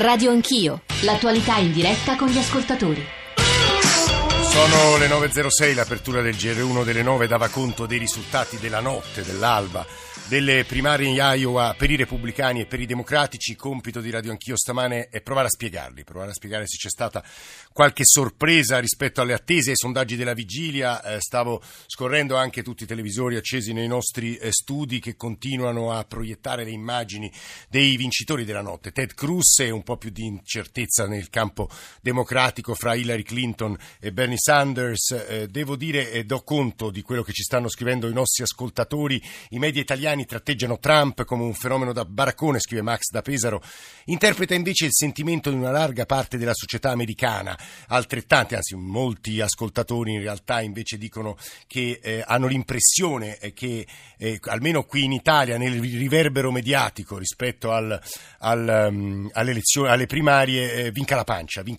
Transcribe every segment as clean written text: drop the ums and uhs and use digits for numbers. Radio Anch'io, l'attualità in diretta con gli ascoltatori. Sono le 9.06, l'apertura del GR1 delle 9 dava conto dei risultati della notte, dell'alba, delle primarie in Iowa per i repubblicani e per i democratici. Compito di Radio Anch'io stamane è provare a spiegare se c'è stata qualche sorpresa rispetto alle attese, ai sondaggi della vigilia. Stavo scorrendo anche tutti i televisori accesi nei nostri studi che continuano a proiettare le immagini dei vincitori della notte. Ted Cruz e un po' più di incertezza nel campo democratico fra Hillary Clinton e Bernie Sanders. Devo dire, do conto di quello che ci stanno scrivendo i nostri ascoltatori, i media italiani tratteggiano Trump come un fenomeno da baraccone, scrive Max da Pesaro, interpreta invece il sentimento di una larga parte della società americana. Altrettanti, anzi molti ascoltatori in realtà invece dicono che hanno l'impressione che almeno qui in Italia nel riverbero mediatico rispetto alle elezioni, alle primarie, vinca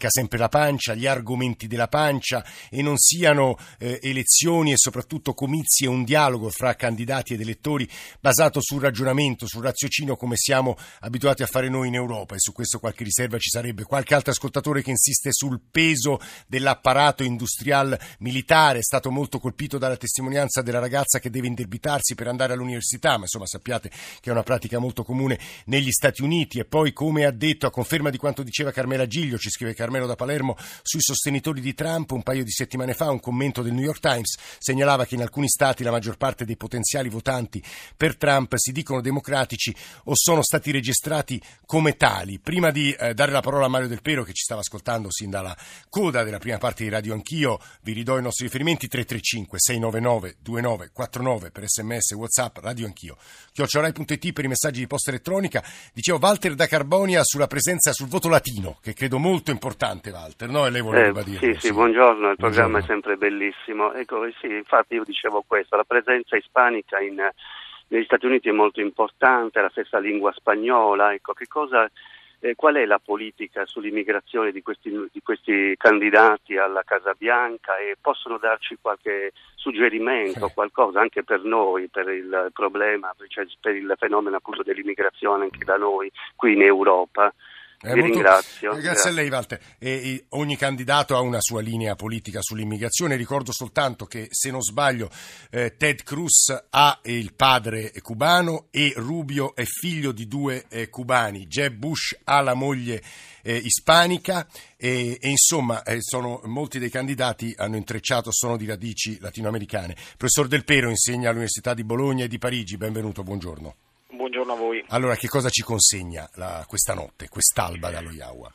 sempre la pancia, gli argomenti della pancia, e non siano elezioni e soprattutto comizi e un dialogo fra candidati ed elettori basato sul ragionamento, sul raziocinio come siamo abituati a fare noi in Europa. E su questo qualche riserva ci sarebbe. Qualche altro ascoltatore che insiste sul peso dell'apparato industrial militare, è stato molto colpito dalla testimonianza della ragazza che deve indebitarsi per andare all'università, ma insomma sappiate che è una pratica molto comune negli Stati Uniti. E poi, come ha detto, a conferma di quanto diceva Carmela Giglio, ci scrive Carmelo da Palermo, sui sostenitori di Trump un paio di settimane fa un commento del New York Times segnalava che in alcuni stati la maggior parte dei potenziali votanti per Trump si dicono democratici o sono stati registrati come tali. Prima di dare la parola a Mario Del Pero, che ci stava ascoltando sin dalla coda della prima parte di Radio Anch'io, vi ridò i nostri riferimenti: 335-699-2949 per sms, WhatsApp, Radio Anch'io @rai.it per i messaggi di posta elettronica. Dicevo, Walter da Carbonia sulla presenza, sul voto latino, che credo molto importante, Walter, no? E lei voleva dire. Sì, buongiorno, il programma è sempre bellissimo. Ecco, sì, infatti io dicevo questo, la presenza ispanica negli Stati Uniti è molto importante, la stessa lingua spagnola. Ecco, qual è la politica sull'immigrazione di questi candidati alla Casa Bianca, e possono darci qualche suggerimento, qualcosa anche per noi, per il problema, cioè per il fenomeno appunto dell'immigrazione anche da noi qui in Europa? Ringrazio. Grazie a lei, Walter. Ogni candidato ha una sua linea politica sull'immigrazione. Ricordo soltanto che, se non sbaglio, Ted Cruz ha il padre cubano e Rubio è figlio di due cubani. Jeb Bush ha la moglie ispanica e insomma sono molti dei candidati, hanno intrecciato, sono di radici latinoamericane. Professor Del Pero insegna all'Università di Bologna e di Parigi. Benvenuto, buongiorno. Buongiorno a voi. Allora, che cosa ci consegna questa notte, quest'alba dallo Iowa?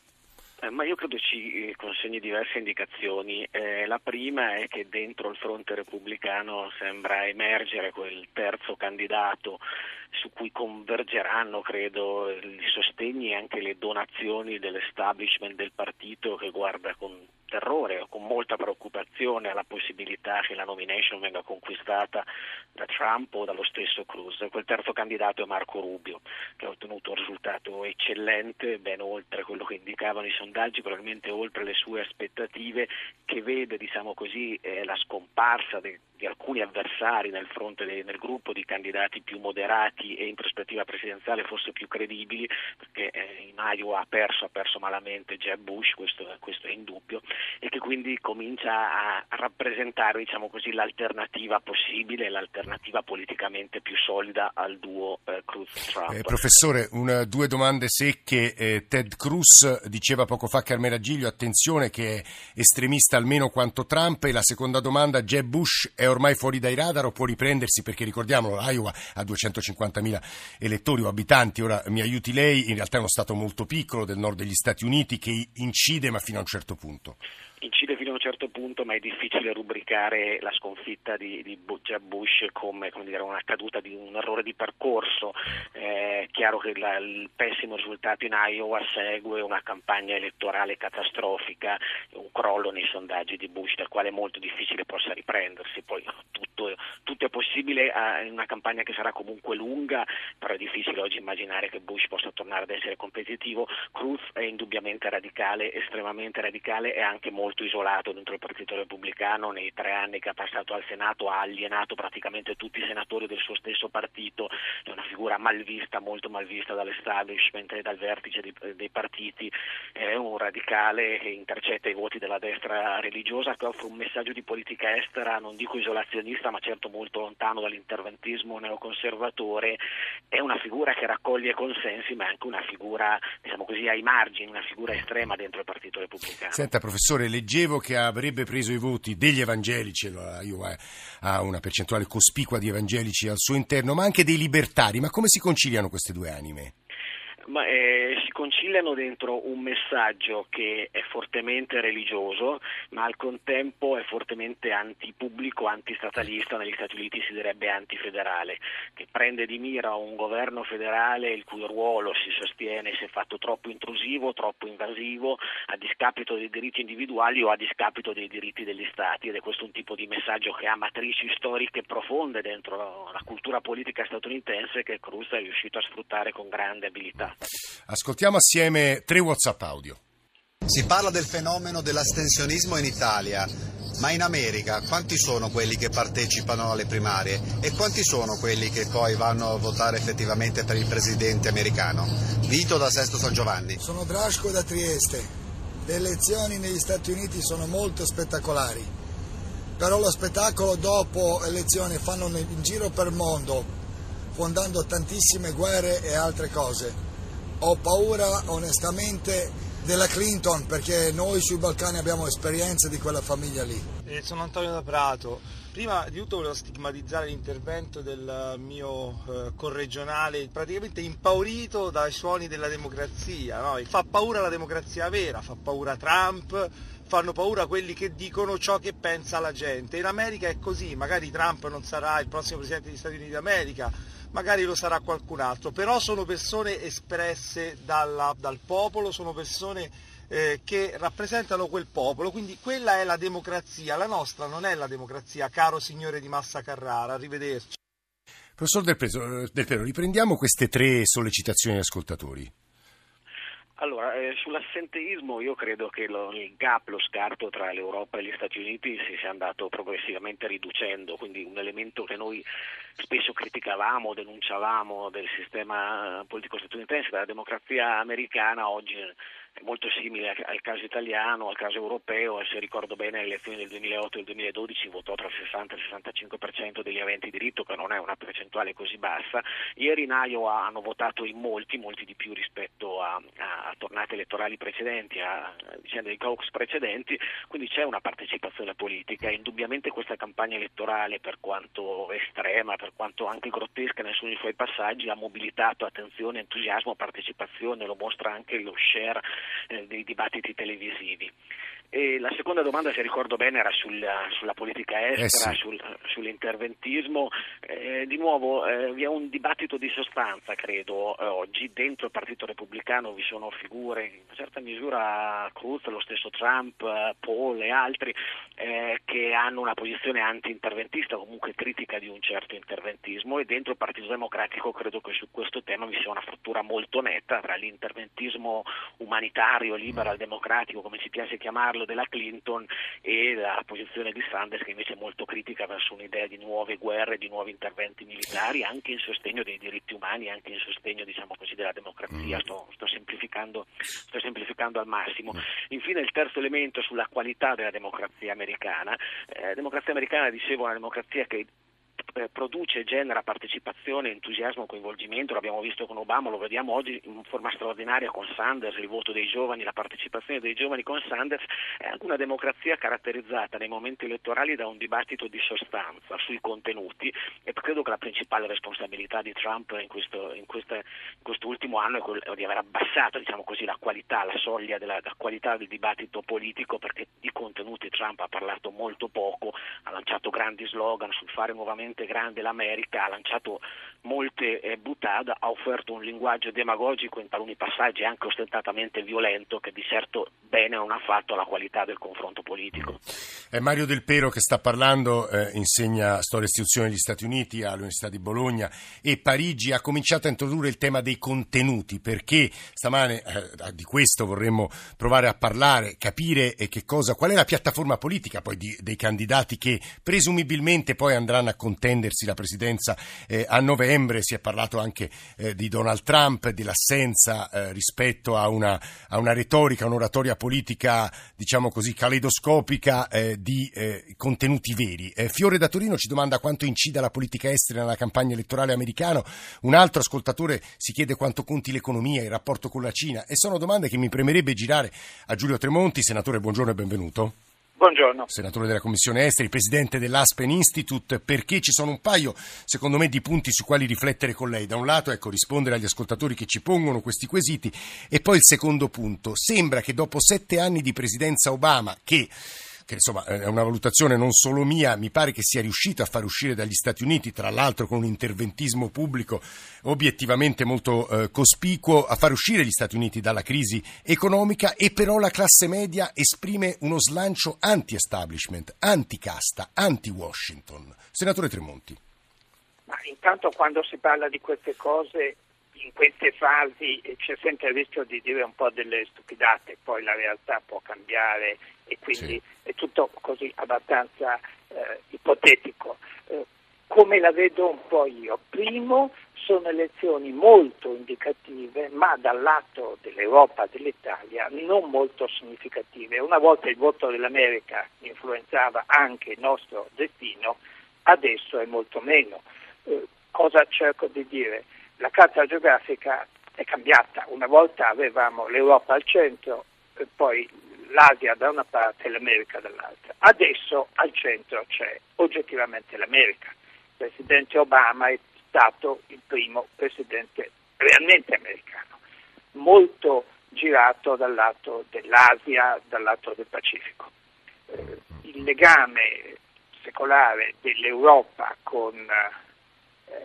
Ma io credo ci consegni diverse indicazioni. La prima è che dentro il fronte repubblicano sembra emergere quel terzo candidato su cui convergeranno, credo, i sostegni e anche le donazioni dell'establishment del partito, che guarda con terrore o con molta preoccupazione alla possibilità che la nomination venga conquistata da Trump o dallo stesso Cruz. Quel terzo candidato è Marco Rubio, che ha ottenuto un risultato eccellente, ben oltre quello che indicavano i sondaggi, probabilmente oltre le sue aspettative, che vede, diciamo così, la scomparsa di alcuni avversari nel fronte nel gruppo di candidati più moderati e in prospettiva presidenziale forse più credibili, perché in Iowa ha perso malamente Jeb Bush, questo è indubbio, e che quindi comincia a rappresentare, diciamo così, l'alternativa possibile, l'alternativa politicamente più solida al duo Cruz-Trump. Professore, due domande secche. Ted Cruz, diceva poco fa Carmela Giglio, attenzione che è estremista almeno quanto Trump, e la seconda domanda: Jeb Bush è ormai fuori dai radar o può riprendersi? Perché ricordiamolo, Iowa ha 250.000 elettori o abitanti, ora mi aiuti lei, in realtà è uno stato molto piccolo del nord degli Stati Uniti che incide ma fino a un certo punto. Incide fino a un certo punto, ma è difficile rubricare la sconfitta di Jeb Bush come dire, una caduta di un errore di percorso. È chiaro che il pessimo risultato in Iowa segue una campagna elettorale catastrofica, un crollo nei sondaggi di Bush, dal quale è molto difficile possa riprendersi. Poi tutto è possibile in una campagna che sarà comunque lunga, però è difficile oggi immaginare che Bush possa tornare ad essere competitivo. Cruz è indubbiamente radicale, estremamente radicale, e anche molto isolato dentro il Partito Repubblicano. Nei 3 anni che ha passato al Senato ha alienato praticamente tutti i senatori del suo stesso partito, è una figura malvista, molto malvista dall'establishment e dal vertice dei partiti, è un radicale che intercetta i voti della destra religiosa, che offre un messaggio di politica estera, non dico isolazionista, ma certo molto lontano dall'interventismo neoconservatore. È una figura che raccoglie consensi, ma è anche una figura, diciamo così, ai margini, una figura estrema dentro il Partito Repubblicano. Senta professore, leggevo che avrebbe preso i voti degli evangelici, Iowa ha una percentuale cospicua di evangelici al suo interno, ma anche dei libertari. Ma come si conciliano queste due anime? Si conciliano dentro un messaggio che è fortemente religioso, ma al contempo è fortemente antipubblico, antistatalista, negli Stati Uniti si direbbe antifederale, che prende di mira un governo federale il cui ruolo, si sostiene, si è fatto troppo intrusivo, troppo invasivo, a discapito dei diritti individuali o a discapito dei diritti degli Stati, ed è questo un tipo di messaggio che ha matrici storiche profonde dentro la cultura politica statunitense, che Cruz è riuscito a sfruttare con grande abilità. Ascoltiamo assieme 3 WhatsApp audio. Si parla del fenomeno dell'astensionismo in Italia, ma in America quanti sono quelli che partecipano alle primarie e quanti sono quelli che poi vanno a votare effettivamente per il presidente americano? Vito da Sesto San Giovanni. Sono Drasco da Trieste. Le elezioni negli Stati Uniti sono molto spettacolari, però lo spettacolo dopo elezioni fanno in giro per il mondo, fondando tantissime guerre e altre cose. Ho paura onestamente della Clinton, perché noi sui Balcani abbiamo esperienza di quella famiglia lì. Sono Antonio da Prato. Prima di tutto volevo stigmatizzare l'intervento del mio corregionale, praticamente impaurito dai suoni della democrazia, no? Fa paura la democrazia vera, fa paura Trump, fanno paura quelli che dicono ciò che pensa la gente. In America è così, magari Trump non sarà il prossimo presidente degli Stati Uniti d'America, magari lo sarà qualcun altro, però sono persone espresse dal popolo, sono persone che rappresentano quel popolo, quindi quella è la democrazia, la nostra non è la democrazia, caro signore di Massa Carrara, arrivederci. Professor Del Pero, riprendiamo queste 3 sollecitazioni agli ascoltatori. Allora, sull'assenteismo io credo che il gap, lo scarto tra l'Europa e gli Stati Uniti si sia andato progressivamente riducendo, quindi un elemento che noi spesso criticavamo, denunciavamo del sistema politico statunitense, della democrazia americana, oggi è molto simile al caso italiano, al caso europeo. Se ricordo bene, le elezioni del 2008 e del 2012 votò tra il 60 e il 65% degli aventi diritto, che non è una percentuale così bassa. Ieri in Iowa hanno votato in molti, molti di più rispetto a tornate elettorali precedenti, a dei caucus precedenti, quindi c'è una partecipazione politica. Indubbiamente questa campagna elettorale, per quanto estrema, per quanto anche grottesca nessuno dei suoi passaggi, ha mobilitato attenzione, entusiasmo, partecipazione, lo mostra anche lo share dei dibattiti televisivi. E la seconda domanda, se ricordo bene, era sulla politica estera, sull'interventismo. Di nuovo vi è un dibattito di sostanza, credo, oggi. Dentro il Partito Repubblicano vi sono figure, in una certa misura Cruz, lo stesso Trump, Paul e altri, che hanno una posizione anti-interventista, comunque critica di un certo interventismo, e dentro il Partito Democratico credo che su questo tema vi sia una frattura molto netta tra l'interventismo umanitario, liberal democratico, come ci piace chiamarlo, della Clinton, e la posizione di Sanders, che invece è molto critica verso un'idea di nuove guerre, di nuovi interventi militari, anche in sostegno dei diritti umani, anche in sostegno, diciamo così, della democrazia. Sto semplificando al massimo. Infine il terzo elemento sulla qualità della democrazia americana. Democrazia americana, dicevo, una democrazia che produce e genera partecipazione, entusiasmo, coinvolgimento. L'abbiamo visto con Obama, lo vediamo oggi in forma straordinaria con Sanders, il voto dei giovani, la partecipazione dei giovani con Sanders. È anche una democrazia caratterizzata nei momenti elettorali da un dibattito di sostanza sui contenuti, e credo che la principale responsabilità di Trump in quest'ultimo anno è quella di aver abbassato, diciamo così, la qualità, la soglia della qualità del dibattito politico, perché di contenuti Trump ha parlato molto poco, ha lanciato grandi slogan sul fare nuovamente grande l'America, ha lanciato molte buttate, ha offerto un linguaggio demagogico in taluni passaggi anche ostentatamente violento, che di certo bene non ha fatto alla qualità del confronto politico. È Mario Del Pero che sta parlando, insegna storia e istituzione degli Stati Uniti all'Università di Bologna e Parigi, ha cominciato a introdurre il tema dei contenuti, perché stamane di questo vorremmo provare a parlare, capire qual è la piattaforma politica poi dei candidati che presumibilmente poi andranno a contendersi la presidenza a novembre. Si è parlato anche di Donald Trump, dell'assenza rispetto a una retorica, un'oratoria politica, diciamo così, caleidoscopica di contenuti veri. Fiore da Torino ci domanda quanto incida la politica estera nella campagna elettorale americana. Un altro ascoltatore si chiede quanto conti l'economia, il rapporto con la Cina, e sono domande che mi premerebbe girare a Giulio Tremonti. Senatore, buongiorno e benvenuto. Buongiorno. Senatore della Commissione Esteri, presidente dell'Aspen Institute, perché ci sono un paio, secondo me, di punti su quali riflettere con lei. Da un lato, rispondere agli ascoltatori che ci pongono questi quesiti, e poi il secondo punto. Sembra che dopo 7 anni di presidenza Obama, che insomma è una valutazione non solo mia, mi pare che sia riuscito a far uscire dagli Stati Uniti, tra l'altro con un interventismo pubblico obiettivamente molto cospicuo, a far uscire gli Stati Uniti dalla crisi economica, e però la classe media esprime uno slancio anti-establishment, anti-casta, anti-Washington. Senatore Tremonti. Ma intanto, quando si parla di queste cose, in queste fasi c'è sempre il rischio di dire un po' delle stupidate, poi la realtà può cambiare e quindi sì. È tutto così abbastanza ipotetico. Come la vedo un po' io? Primo, sono elezioni molto indicative, ma dal lato dell'Europa e dell'Italia non molto significative. Una volta il voto dell'America influenzava anche il nostro destino, adesso è molto meno. Cosa cerco di dire? La carta geografica è cambiata, una volta avevamo l'Europa al centro e poi l'Asia da una parte e l'America dall'altra, adesso al centro c'è oggettivamente l'America. Il presidente Obama è stato il primo presidente realmente americano, molto girato dal lato dell'Asia, dal lato del Pacifico. Il legame secolare dell'Europa con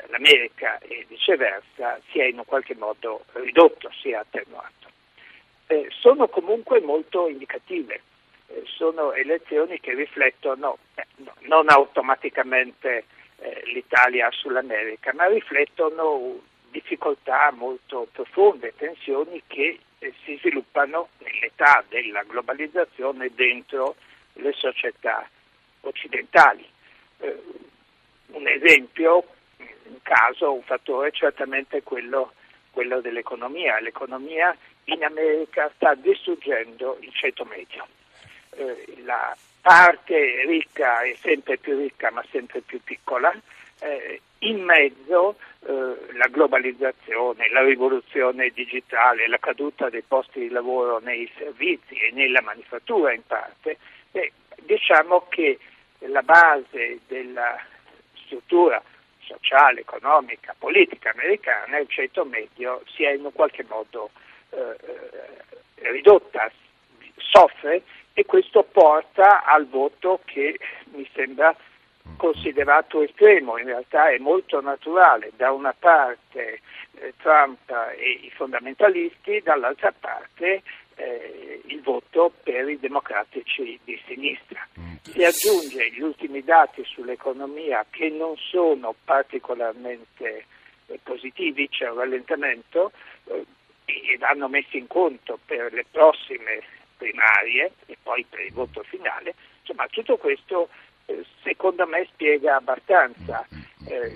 l'America e viceversa si è in un qualche modo ridotto, si è attenuato. Sono comunque molto indicative, sono elezioni che riflettono non automaticamente l'Italia sull'America, ma riflettono difficoltà molto profonde, tensioni che si sviluppano nell'età della globalizzazione dentro le società occidentali. Un esempio, un fattore certamente è quello dell'economia. L'economia in America sta distruggendo il ceto medio. La parte ricca è sempre più ricca ma sempre più piccola, in mezzo la globalizzazione, la rivoluzione digitale, la caduta dei posti di lavoro nei servizi e nella manifattura in parte. Diciamo che la base della struttura sociale, economica, politica americana, il ceto medio si è in un qualche modo ridotta, soffre, e questo porta al voto che mi sembra considerato estremo, in realtà è molto naturale, da una parte Trump e i fondamentalisti, dall'altra parte il voto per i democratici di sinistra. Si aggiunge gli ultimi dati sull'economia che non sono particolarmente positivi, c'è un rallentamento, e vanno messi in conto per le prossime primarie e poi per il voto finale. Insomma, tutto questo secondo me spiega abbastanza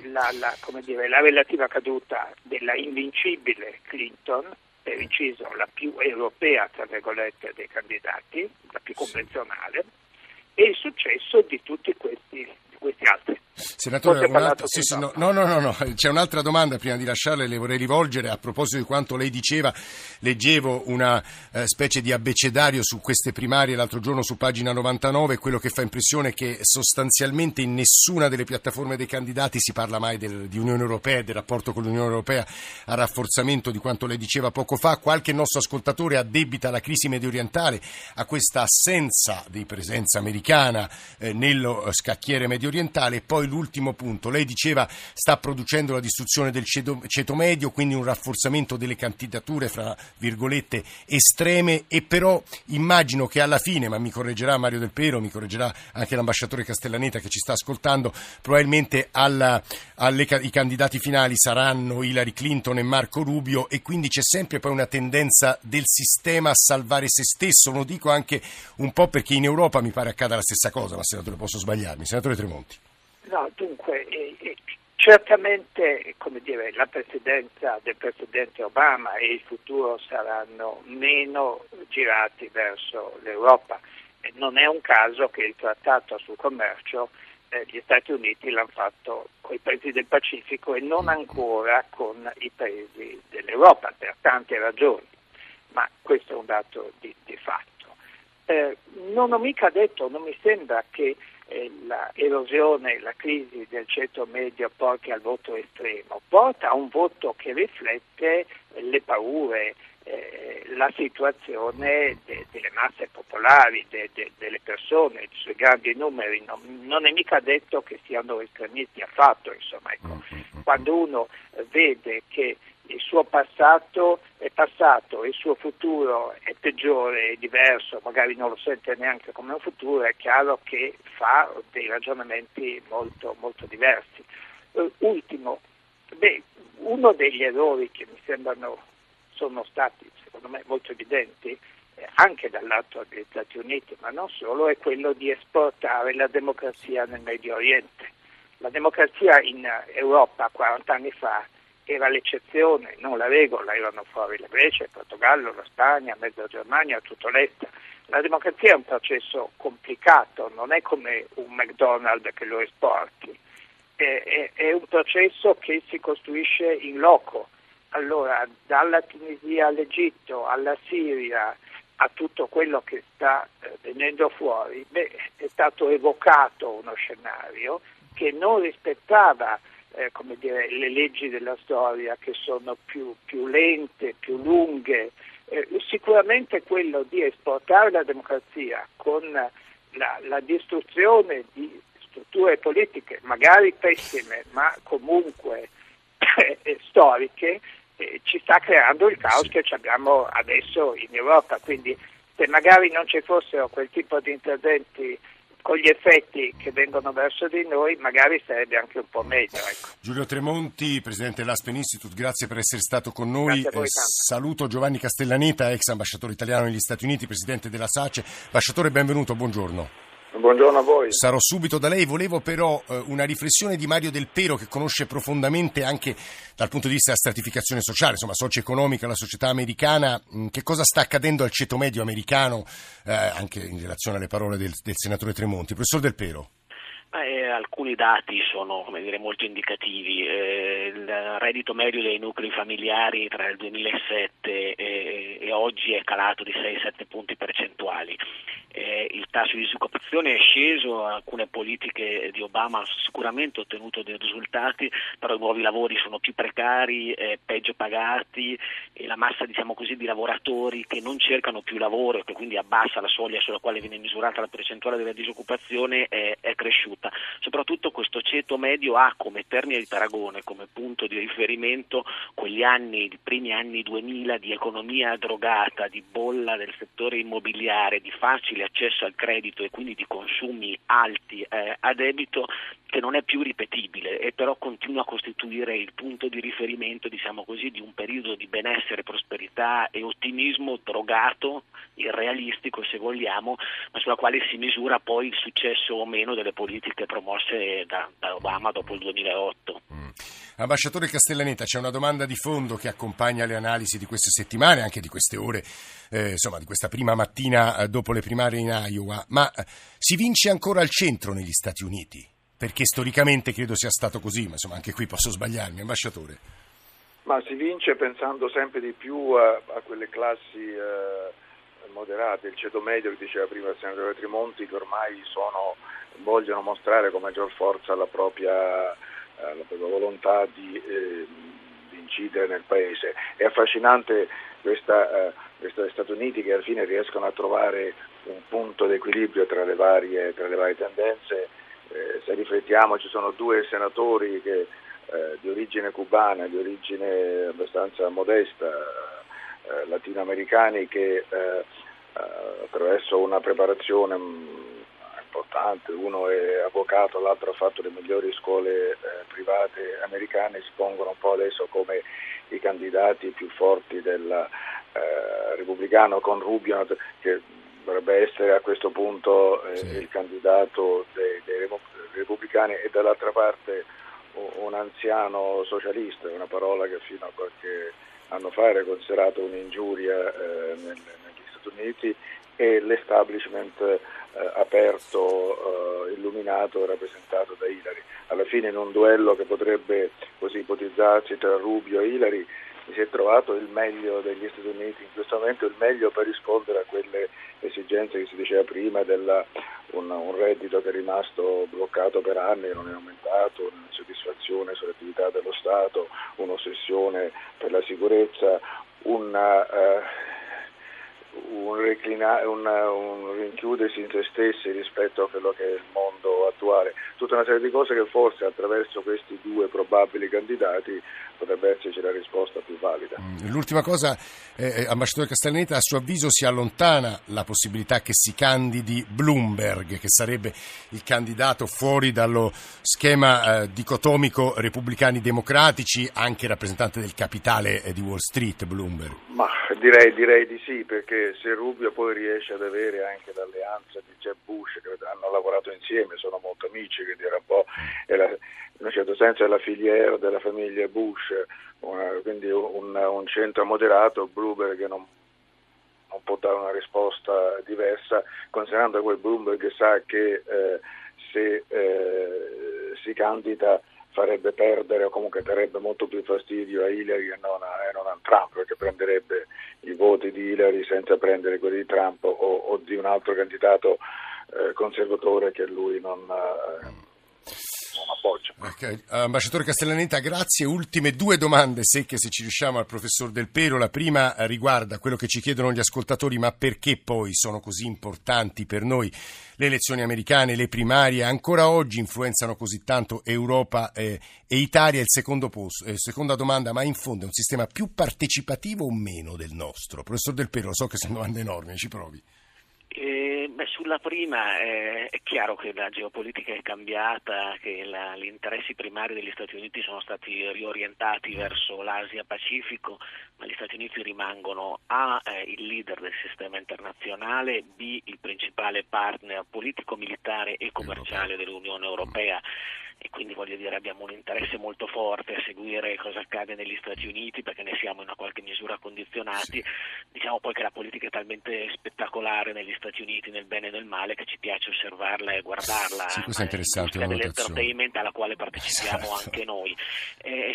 la relativa caduta della invincibile Clinton, per inciso la più europea tra virgolette dei candidati, la più convenzionale, e il successo di tutti questi altri. Senatore, c'è un'altra domanda prima di lasciarle, le vorrei rivolgere a proposito di quanto lei diceva. Leggevo una specie di abbecedario su queste primarie l'altro giorno su pagina 99, quello che fa impressione è che sostanzialmente in nessuna delle piattaforme dei candidati si parla mai di Unione Europea e del rapporto con l'Unione Europea, a rafforzamento di quanto lei diceva poco fa. Qualche nostro ascoltatore addebita la crisi mediorientale a questa assenza di presenza americana nello scacchiere mediorientale, e poi poi l'ultimo punto. Lei diceva sta producendo la distruzione del ceto medio, quindi un rafforzamento delle candidature fra virgolette estreme, e però immagino che alla fine, ma mi correggerà Mario Del Pero, mi correggerà anche l'ambasciatore Castellaneta che ci sta ascoltando, probabilmente i candidati finali saranno Hillary Clinton e Marco Rubio, e quindi c'è sempre poi una tendenza del sistema a salvare se stesso. Lo dico anche un po' perché in Europa mi pare accada la stessa cosa, ma senatore, posso sbagliarmi. Senatore Tremonti. No, dunque, certamente, come dire, la presidenza del presidente Obama e il futuro saranno meno girati verso l'Europa. Non è un caso che il trattato sul commercio gli Stati Uniti l'hanno fatto con i paesi del Pacifico e non ancora con i paesi dell'Europa, per tante ragioni, ma questo è un dato di fatto. Non ho mica detto, non mi sembra che la erosione, la crisi del ceto medio porti al voto estremo, porta a un voto che riflette le paure, la situazione delle masse popolari, delle persone, i suoi grandi numeri. Non è mica detto che siano estremisti affatto, insomma, ecco. Quando uno vede che il suo passato è passato, il suo futuro è peggiore, è diverso, magari non lo sente neanche come un futuro, è chiaro che fa dei ragionamenti molto, molto diversi. Ultimo, uno degli errori che mi sembrano sono stati, secondo me, molto evidenti, anche dal lato degli Stati Uniti, ma non solo, è quello di esportare la democrazia nel Medio Oriente. La democrazia in Europa 40 anni fa era l'eccezione, non la regola, erano fuori la Grecia, il Portogallo, la Spagna, Mezza Germania, tutto l'Est. La democrazia è un processo complicato, non è come un McDonald's che lo esporti, è un processo che si costruisce in loco. Allora, dalla Tunisia all'Egitto, alla Siria, a tutto quello che sta venendo fuori, è stato evocato uno scenario che non rispettava le leggi della storia, che sono più lente, più lunghe. Sicuramente quello di esportare la democrazia con la distruzione di strutture politiche, magari pessime, ma comunque storiche, ci sta creando il caos che abbiamo adesso in Europa. Quindi se magari non ci fossero quel tipo di interventi con gli effetti che vengono verso di noi, magari sarebbe anche un po' meglio. Ecco. Giulio Tremonti, presidente dell'Aspen Institute, grazie per essere stato con noi. Saluto Giovanni Castellaneta, ex ambasciatore italiano negli Stati Uniti, presidente della SACE. Ambasciatore, benvenuto, buongiorno. Buongiorno a voi. Sarò subito da lei, volevo però una riflessione di Mario Del Pero, che conosce profondamente anche dal punto di vista della stratificazione sociale, insomma socio-economica, la società americana. Che cosa sta accadendo al ceto medio americano, anche in relazione alle parole del senatore Tremonti? Professor Del Pero. Alcuni dati sono, molto indicativi. Il reddito medio dei nuclei familiari tra il 2007 e oggi è calato di 6-7 punti percentuali. Il tasso di disoccupazione è sceso, alcune politiche di Obama hanno sicuramente ottenuto dei risultati, però i nuovi lavori sono più precari, peggio pagati, e la massa, di lavoratori che non cercano più lavoro, che quindi abbassa la soglia sulla quale viene misurata la percentuale della disoccupazione, è cresciuta. Soprattutto questo ceto medio ha come termine di paragone, come punto di riferimento, quegli anni, i primi anni 2000 di economia drogata, di bolla del settore immobiliare, di facile accesso al credito e quindi di consumi alti a debito, che non è più ripetibile e però continua a costituire il punto di riferimento, di un periodo di benessere, prosperità e ottimismo drogato, irrealistico se vogliamo, ma sulla quale si misura poi il successo o meno delle politiche promosse da Obama dopo il 2008. Ambasciatore Castellaneta, c'è una domanda di fondo che accompagna le analisi di queste settimane, anche di queste ore, di questa prima mattina dopo le primarie in Iowa. Ma si vince ancora al centro negli Stati Uniti? Perché storicamente credo sia stato così, ma anche qui posso sbagliarmi, ambasciatore. Ma si vince pensando sempre di più a quelle classi moderate, il ceto medio che diceva prima il senatore Tremonti, che ormai vogliono mostrare con maggior forza la propria volontà di incidere nel paese. È affascinante questo degli Stati Uniti, che alla fine riescono a trovare un punto d'equilibrio tra le varie tendenze se riflettiamo, ci sono due senatori che, di origine cubana, di origine abbastanza modesta, latinoamericani, che attraverso una preparazione importante, uno è avvocato, l'altro ha fatto le migliori scuole private americane, si pongono un po' adesso come i candidati più forti del repubblicano, con Rubio che dovrebbe essere a questo punto il candidato dei repubblicani, e dall'altra parte un anziano socialista, una parola che fino a qualche anno fa era considerata un'ingiuria negli Stati Uniti, e l'establishment aperto, illuminato, rappresentato da Hillary. Alla fine, in un duello che potrebbe così ipotizzarsi tra Rubio e Hillary, si è trovato il meglio degli Stati Uniti in questo momento, il meglio per rispondere a quelle esigenze che si diceva prima, un reddito che è rimasto bloccato per anni, non è aumentato, una insoddisfazione sull'attività dello Stato, un'ossessione per la sicurezza, un rinchiudersi in se stessi rispetto a quello che è il mondo attuale, tutta una serie di cose che forse attraverso questi due probabili candidati potrebbe esserci la risposta più valida. L'ultima cosa, ambasciatore Castellaneta, a suo avviso si allontana la possibilità che si candidi Bloomberg, che sarebbe il candidato fuori dallo schema dicotomico repubblicani democratici, anche rappresentante del capitale di Wall Street, Bloomberg? Ma direi di sì, perché se Rubio poi riesce ad avere anche l'alleanza di Jeb Bush, che hanno lavorato insieme, sono molto amici, che dirà un po', in un certo senso è la filiera della famiglia Bush, quindi un centro moderato, Bloomberg non può dare una risposta diversa, considerando quel Bloomberg sa che se si candida farebbe perdere, o comunque darebbe molto più fastidio a Hillary e non a Trump, perché prenderebbe i voti di Hillary senza prendere quelli di Trump o di un altro candidato conservatore che lui non appoggia. Okay. Ambasciatore Castellaneta, grazie. Ultime due domande secche, se ci riusciamo, al professor Del Pero. La prima riguarda quello che ci chiedono gli ascoltatori: ma perché poi sono così importanti per noi le elezioni americane, le primarie, ancora oggi influenzano così tanto Europa e Italia? Il secondo posto, seconda domanda, ma in fondo è un sistema più partecipativo o meno del nostro? Professor Del Pero, lo so che sono domande enormi, ci provi. Sulla prima è chiaro che la geopolitica è cambiata, che gli interessi primari degli Stati Uniti sono stati riorientati verso l'Asia-Pacifico, ma gli Stati Uniti rimangono A, il leader del sistema internazionale, B, il principale partner politico, militare e commerciale dell'Unione Europea. E quindi, voglio dire, abbiamo un interesse molto forte a seguire cosa accade negli Stati Uniti, perché ne siamo in una qualche misura condizionati. Sì. Diciamo poi che la politica è talmente spettacolare negli Stati Uniti, nel bene e nel male, che ci piace osservarla e guardarla. Sì, questa è interessante, dell'entertainment alla quale partecipiamo, esatto, anche noi.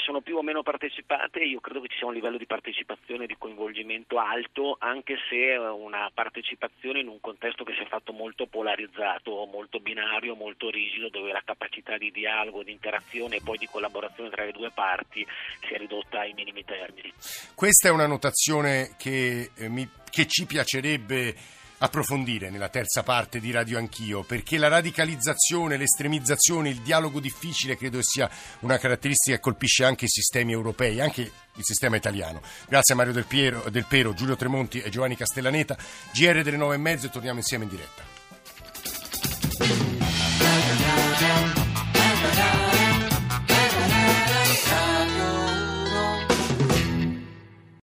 Sono più o meno partecipate. Io credo che ci sia un livello di partecipazione e di coinvolgimento alto, anche se una partecipazione in un contesto che si è fatto molto polarizzato, molto binario, molto rigido, dove la capacità di dialogo, di interazione e poi di collaborazione tra le due parti si è ridotta ai minimi termini. Questa è una notazione che ci piacerebbe approfondire nella terza parte di Radio Anch'io, perché la radicalizzazione, l'estremizzazione, il dialogo difficile credo sia una caratteristica che colpisce anche i sistemi europei, anche il sistema italiano. Grazie a Mario Del Pero, Giulio Tremonti e Giovanni Castellaneta. GR delle 9:30, torniamo insieme in diretta.